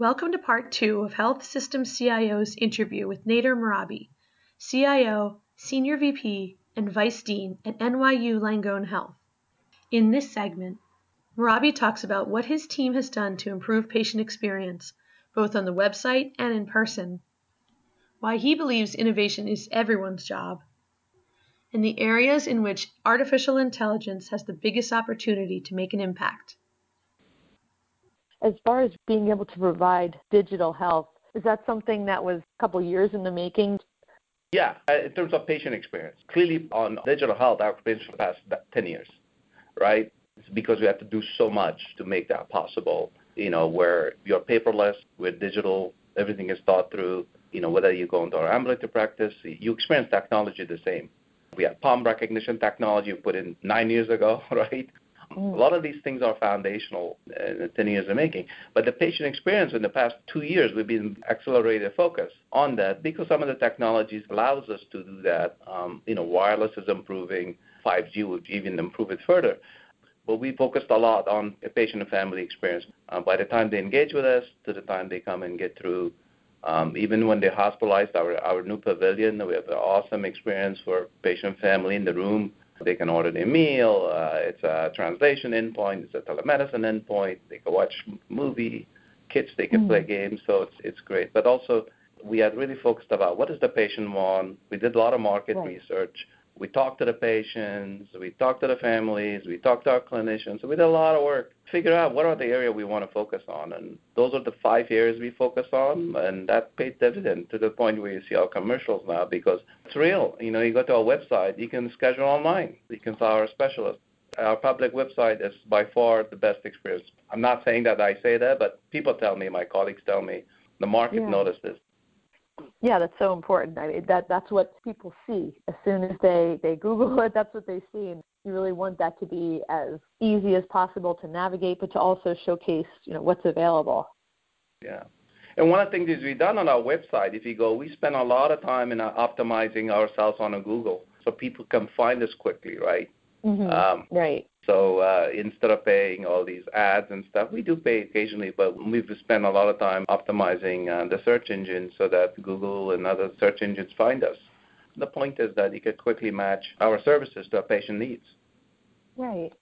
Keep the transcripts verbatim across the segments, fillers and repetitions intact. Welcome to part two of Health System C I O's interview with Nader Mherabi, C I O, Senior V P, and Vice Dean at N Y U Langone Health. In this segment, Mherabi talks about what his team has done to improve patient experience, both on the website and in person, why he believes innovation is everyone's job, and the areas in which artificial intelligence has the biggest opportunity to make an impact. As far as being able to provide digital health, is that something that was a couple years in the making? Yeah, in terms of patient experience, clearly on digital health, our experience for the past ten years, right? It's because we have to do so much to make that possible, you know, where you're paperless, we're digital, everything is thought through, you know, whether you go into our ambulatory practice, you experience technology the same. We have palm recognition technology put in nine years ago, right? A lot of these things are foundational in the ten years of making. But the patient experience in the past two years, we've been accelerated focus on that because some of the technologies allows us to do that. Um, you know, wireless is improving. five G would even improve it further. But we focused a lot on a patient and family experience. Uh, by the time they engage with us, to the time they come and get through, um, even when they're hospitalized, our, our new pavilion, we have an awesome experience for patient and family in the room. They can order their meal, uh, it's a translation endpoint, it's a telemedicine endpoint, they can watch movie, kids, they can mm. play games, so it's it's great. But also, we are really focused about what does the patient want. We did a lot of market right. research. We talked to the patients, we talked to the families, we talked to our clinicians, so we did a lot of work. Figure out what are the areas we want to focus on, and those are the five areas we focus on, and that paid dividend to the point where you see our commercials now because it's real. You know, you go to our website, you can schedule online, you can call our specialist. Our public website is by far the best experience. I'm not saying that I say that, but people tell me, my colleagues tell me, the market yeah. notices. Yeah, that's so important. I mean, that that's what people see. As soon as they, they Google it, that's what they see. And you really want that to be as easy as possible to navigate, but to also showcase, you know, what's available. Yeah. And one of the things is we've done on our website, if you go, we spend a lot of time in optimizing ourselves on a Google so people can find us quickly, right? Mm-hmm. Um, right. So uh, instead of paying all these ads and stuff, we do pay occasionally, but we've spent a lot of time optimizing uh, the search engine so that Google and other search engines find us. The point is that you could quickly match our services to our patient needs. Right.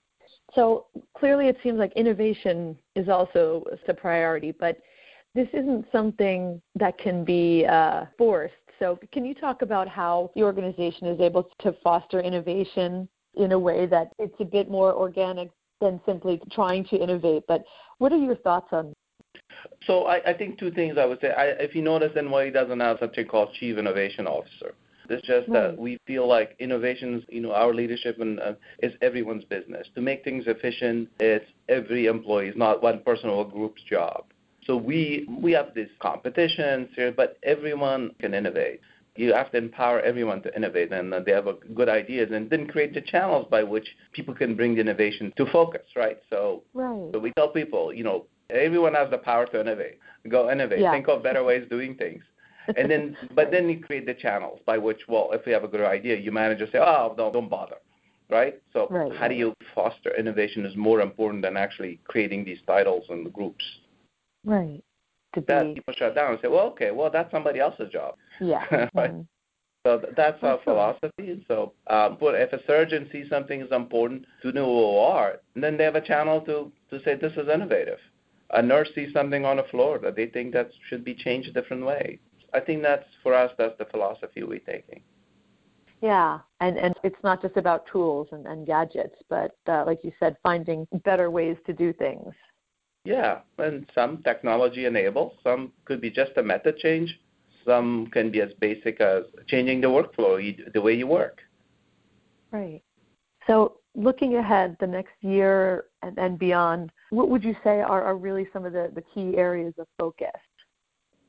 So clearly it seems like innovation is also a priority, but this isn't something that can be uh, forced. So can you talk about how the organization is able to foster innovation in a way that it's a bit more organic than simply trying to innovate? But what are your thoughts on that? So I, I think two things I would say. I, if you notice, N Y U doesn't have something called Chief Innovation Officer. It's just right. that we feel like innovations, you know, our leadership and uh, is everyone's business. To make things efficient, it's every employee, it's not one person or group's job. So we we have this competition here, but everyone can innovate. You have to empower everyone to innovate, and they have a good ideas, and then create the channels by which people can bring the innovation to focus, right? So, right. so we tell people, you know, everyone has the power to innovate. Go innovate. Yeah. Think of better ways of doing things. And then, but then you create the channels by which, well, if we have a good idea, your manager say, oh, no, don't bother, right? So right. how do you foster innovation is more important than actually creating these titles and the groups. Right. That people shut down and say, well, okay, well, that's somebody else's job. Yeah. right? mm-hmm. So that's our that's philosophy. Right. So um, but if a surgeon sees something is important to know who you are, then they have a channel to, to say this is innovative. A nurse sees something on the floor that they think that should be changed a different way. I think that's, for us, that's the philosophy we're taking. Yeah, and, and it's not just about tools and, and gadgets, but uh, like you said, finding better ways to do things. Yeah, and some technology enabled, some could be just a method change, some can be as basic as changing the workflow, the way you work. Right. So looking ahead the next year and, and beyond, what would you say are, are really some of the, the key areas of focus?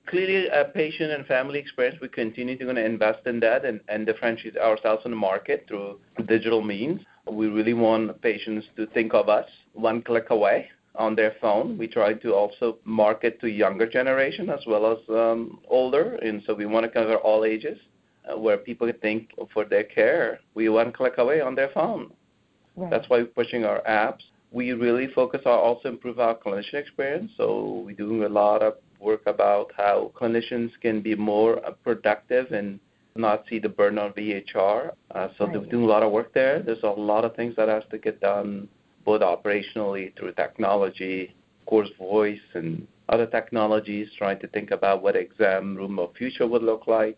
Clearly, a patient and family experience, we continue to going to invest in that and, and differentiate ourselves in the market through digital means. We really want patients to think of us one click away on their phone. We try to also market to younger generation as well as um, older, and so we want to cover all ages uh, where people think for their care, we one click away on their phone. Right. That's why we're pushing our apps. We really focus on also improve our clinician experience, so we're doing a lot of work about how clinicians can be more productive and not see the burden of E H R. Uh, so right. They're doing a lot of work there. There's a lot of things that has to get done, both operationally through technology, of course, voice and other technologies, trying to think about what exam room of future would look like.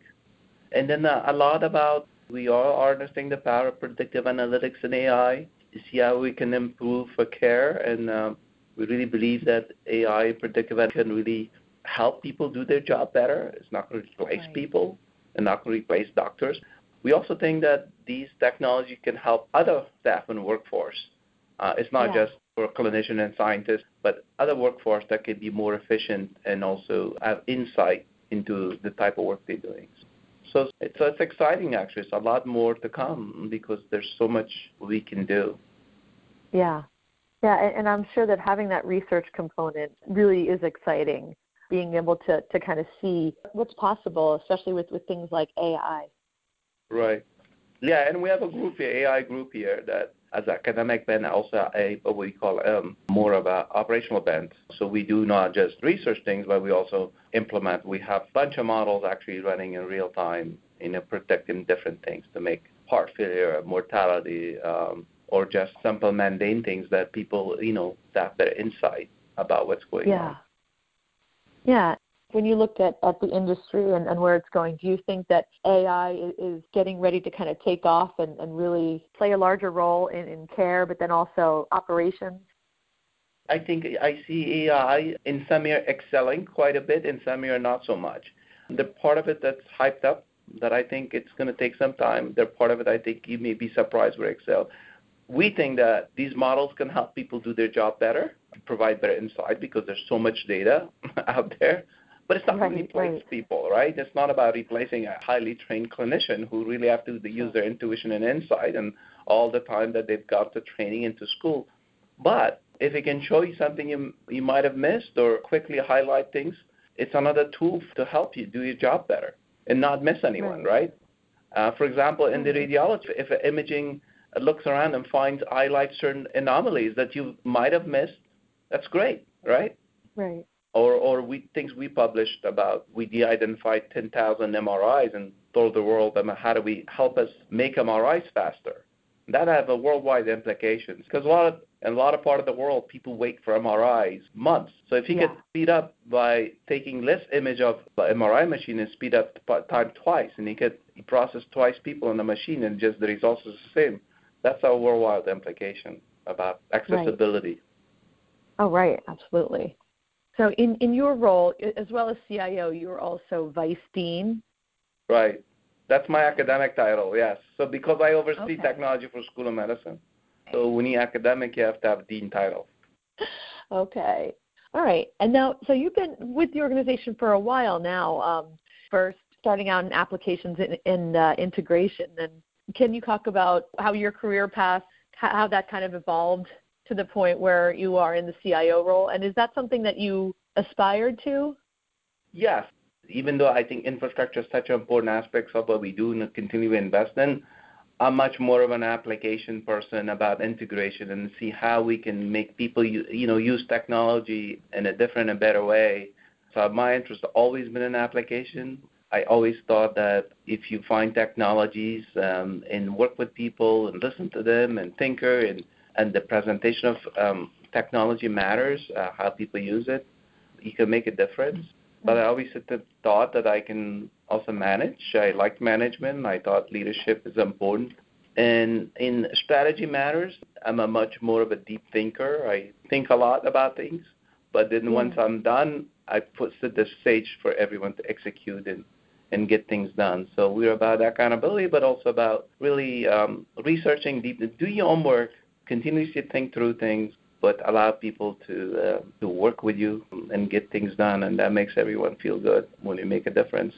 And then uh, a lot about we are harnessing the power of predictive analytics and A I to see how we can improve for care. And uh, we really believe that A I and predictive analytics can really help people do their job better. It's not going to replace right. people and not going to replace doctors. We also think that these technologies can help other staff and workforce. Uh, it's not yeah. just for clinicians and scientists, but other workforce that can be more efficient and also have insight into the type of work they're doing. So it's, so it's exciting, actually. It's a lot more to come because there's so much we can do. Yeah. Yeah, and I'm sure that having that research component really is exciting, being able to, to kind of see what's possible, especially with, with things like A I. Right. Yeah, and we have a group here, A I group here, that as an academic bent, also a what we call um, more of an operational bent. So we do not just research things, but we also implement. We have a bunch of models actually running in real time in a protecting different things to make heart failure, mortality, um, or just simple mundane things that people, you know, have their insight about what's going yeah. on. Yeah. When you looked at, at the industry and, and where it's going, do you think that A I is getting ready to kind of take off and, and really play a larger role in, in care, but then also operations? I think I see A I in some area excelling quite a bit, in some area not so much. The part of it that's hyped up that I think it's going to take some time, the part of it I think you may be surprised where it excels. We think that these models can help people do their job better, provide better insight because there's so much data out there. But it's not right, going to replace right. people, right? It's not about replacing a highly trained clinician who really have to use their intuition and insight and all the time that they've got the training into school. But if it can show you something you, you might have missed or quickly highlight things, it's another tool to help you do your job better and not miss anyone, right? right? Uh, for example, in the radiology, if imaging looks around and finds highlights certain anomalies that you might have missed, that's great, right? Right. Or, or we, things we published about, we de-identified ten thousand M R Is and told the world, I mean, how do we help us make M R Is faster? That has a worldwide implications because a lot of, in a lot of part of the world, people wait for M R Is months. So if you yeah. get speed up by taking less image of the M R I machine and speed up time twice, and you get you process twice people on the machine and just the results is the same, that's a worldwide implication about accessibility. Right. Oh, right. Absolutely. So in, in your role, as well as C I O, you're also vice dean? Right. That's my academic title, yes. So because I oversee okay. technology for School of Medicine. So when you're academic, you have to have dean title. Okay. All right. And now, so you've been with the organization for a while now, um, first starting out in applications and in, in, uh, integration. And can you talk about how your career path, how that kind of evolved to the point where you are in the C I O role, and is that something that you aspired to? Yes, even though I think infrastructure is such an important aspect of what we do and continue to invest in, I'm much more of an application person about integration and see how we can make people, you know, use technology in a different and better way. So my interest has always been in application. I always thought that if you find technologies um, and work with people and listen to them and thinker and and the presentation of um, technology matters, uh, how people use it. You can make a difference. But I always thought that I can also manage. I liked management. I thought leadership is important. And in strategy matters, I'm a much more of a deep thinker. I think a lot about things. But then yeah. once I'm done, I put set the stage for everyone to execute and, and get things done. So we're about accountability, but also about really um, researching deeply. Do your homework. Continuously think through things, but allow people to uh, to work with you and get things done, and that makes everyone feel good when you make a difference.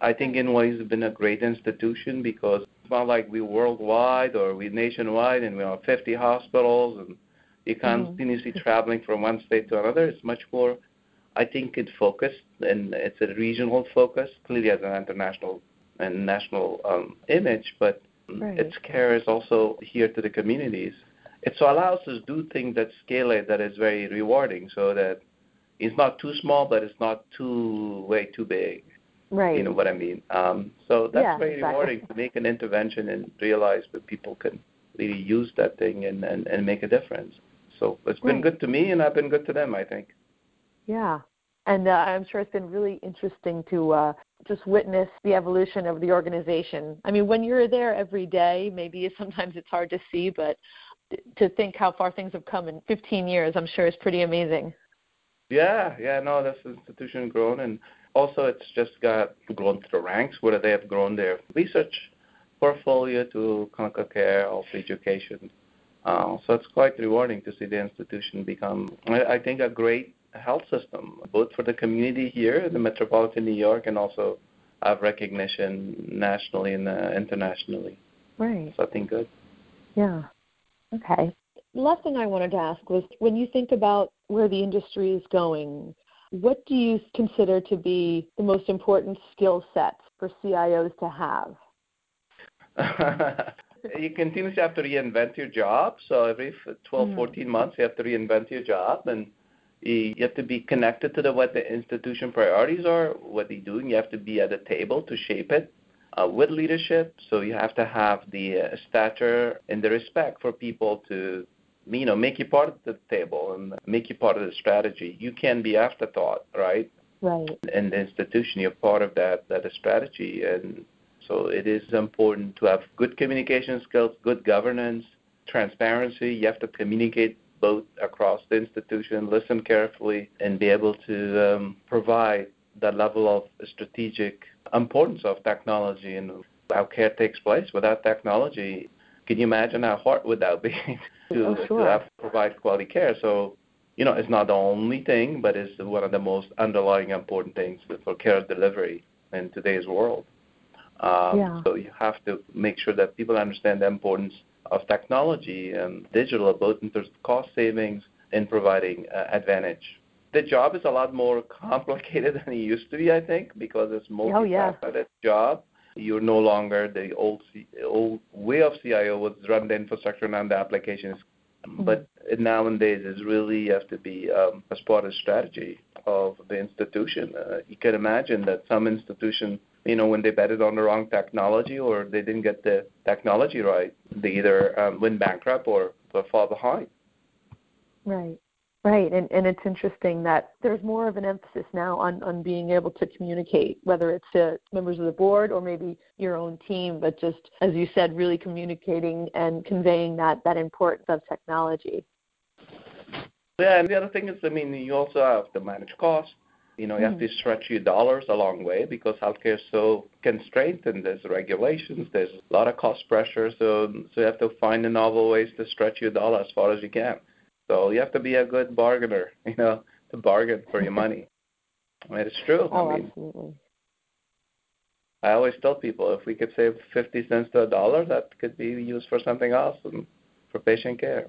I think N Y U has been a great institution because it's not like we're worldwide or we're nationwide and we have fifty hospitals and you're continuously mm-hmm. traveling from one state to another. It's much more, I think, it's focused, and it's a regional focus, clearly has an international and national um, image, but right. its care is also here to the communities. It so allows us to do things that scale it that is very rewarding so that it's not too small, but it's not too way too big. Right. You know what I mean? Um, so that's yeah, very exactly. rewarding to make an intervention and realize that people can really use that thing and, and, and make a difference. So it's been right. good to me, and I've been good to them, I think. Yeah. And uh, I'm sure it's been really interesting to uh, just witness the evolution of the organization. I mean, when you're there every day, maybe sometimes it's hard to see, but to think how far things have come in fifteen years, I'm sure is pretty amazing. Yeah, yeah, no, this institution grown, and also it's just got grown to the ranks where they have grown their research portfolio to clinical care, also education. Uh, so it's quite rewarding to see the institution become, I think, a great health system, both for the community here in the metropolitan New York and also have recognition nationally and uh, internationally. Right. So I think good. Yeah. Okay. Last thing I wanted to ask was, when you think about where the industry is going, what do you consider to be the most important skill sets for C I Os to have? You continuously have to reinvent your job. So every twelve, mm-hmm. fourteen months, you have to reinvent your job, and you have to be connected to the, what the institution priorities are, what they're doing. You have to be at the table to shape it uh, with leadership. So you have to have the uh, stature and the respect for people to, you know, make you part of the table and make you part of the strategy. You can be afterthought, right? Right. And the institution, you're part of that, that strategy. And so it is important to have good communication skills, good governance, transparency. You have to communicate both across the institution, listen carefully, and be able to um, provide the level of strategic importance of technology and how care takes place. Without technology, can you imagine how hard would that be to, oh, sure. to have to provide quality care? So, you know, it's not the only thing, but it's one of the most underlying important things for care delivery in today's world. Um, yeah. So you have to make sure that people understand the importance of technology and digital, both in terms of cost savings and providing uh, advantage. The job is a lot more complicated than it used to be, I think, because it's multifaceted oh, yeah. job. You're no longer the old C- old way of C I O was run the infrastructure and the applications. Mm-hmm. But nowadays, it's really you have to be um, as part of the strategy of the institution. Uh, you can imagine that some institution, you know, when they betted on the wrong technology or they didn't get the technology right, they either um, went bankrupt or, or fall behind. Right, right. And and it's interesting that there's more of an emphasis now on, on being able to communicate, whether it's to members of the board or maybe your own team, but just, as you said, really communicating and conveying that, that importance of technology. Yeah, and the other thing is, I mean, you also have to manage costs. You know, you have to stretch your dollars a long way because healthcare is so constrained and there's regulations, there's a lot of cost pressure. So so you have to find novel ways to stretch your dollar as far as you can. So you have to be a good bargainer, you know, to bargain for your money. I mean, it's true. Oh, I mean, absolutely. I always tell people if we could save fifty cents to a dollar, that could be used for something else and for patient care.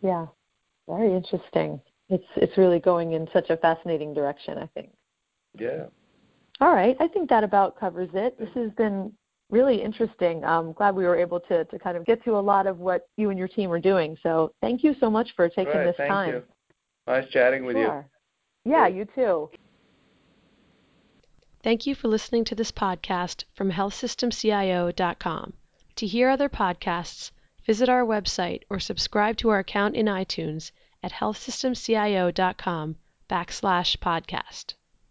Yeah, very interesting. It's it's really going in such a fascinating direction, I think. Yeah. All right. I think that about covers it. This has been really interesting. I'm glad we were able to, to kind of get to a lot of what you and your team are doing. So thank you so much for taking right, this thank time. You. Nice chatting with sure. you. Yeah, you too. Thank you for listening to this podcast from health system c i o dot com. To hear other podcasts, visit our website or subscribe to our account in iTunes at health system c i o dot com backslash podcast.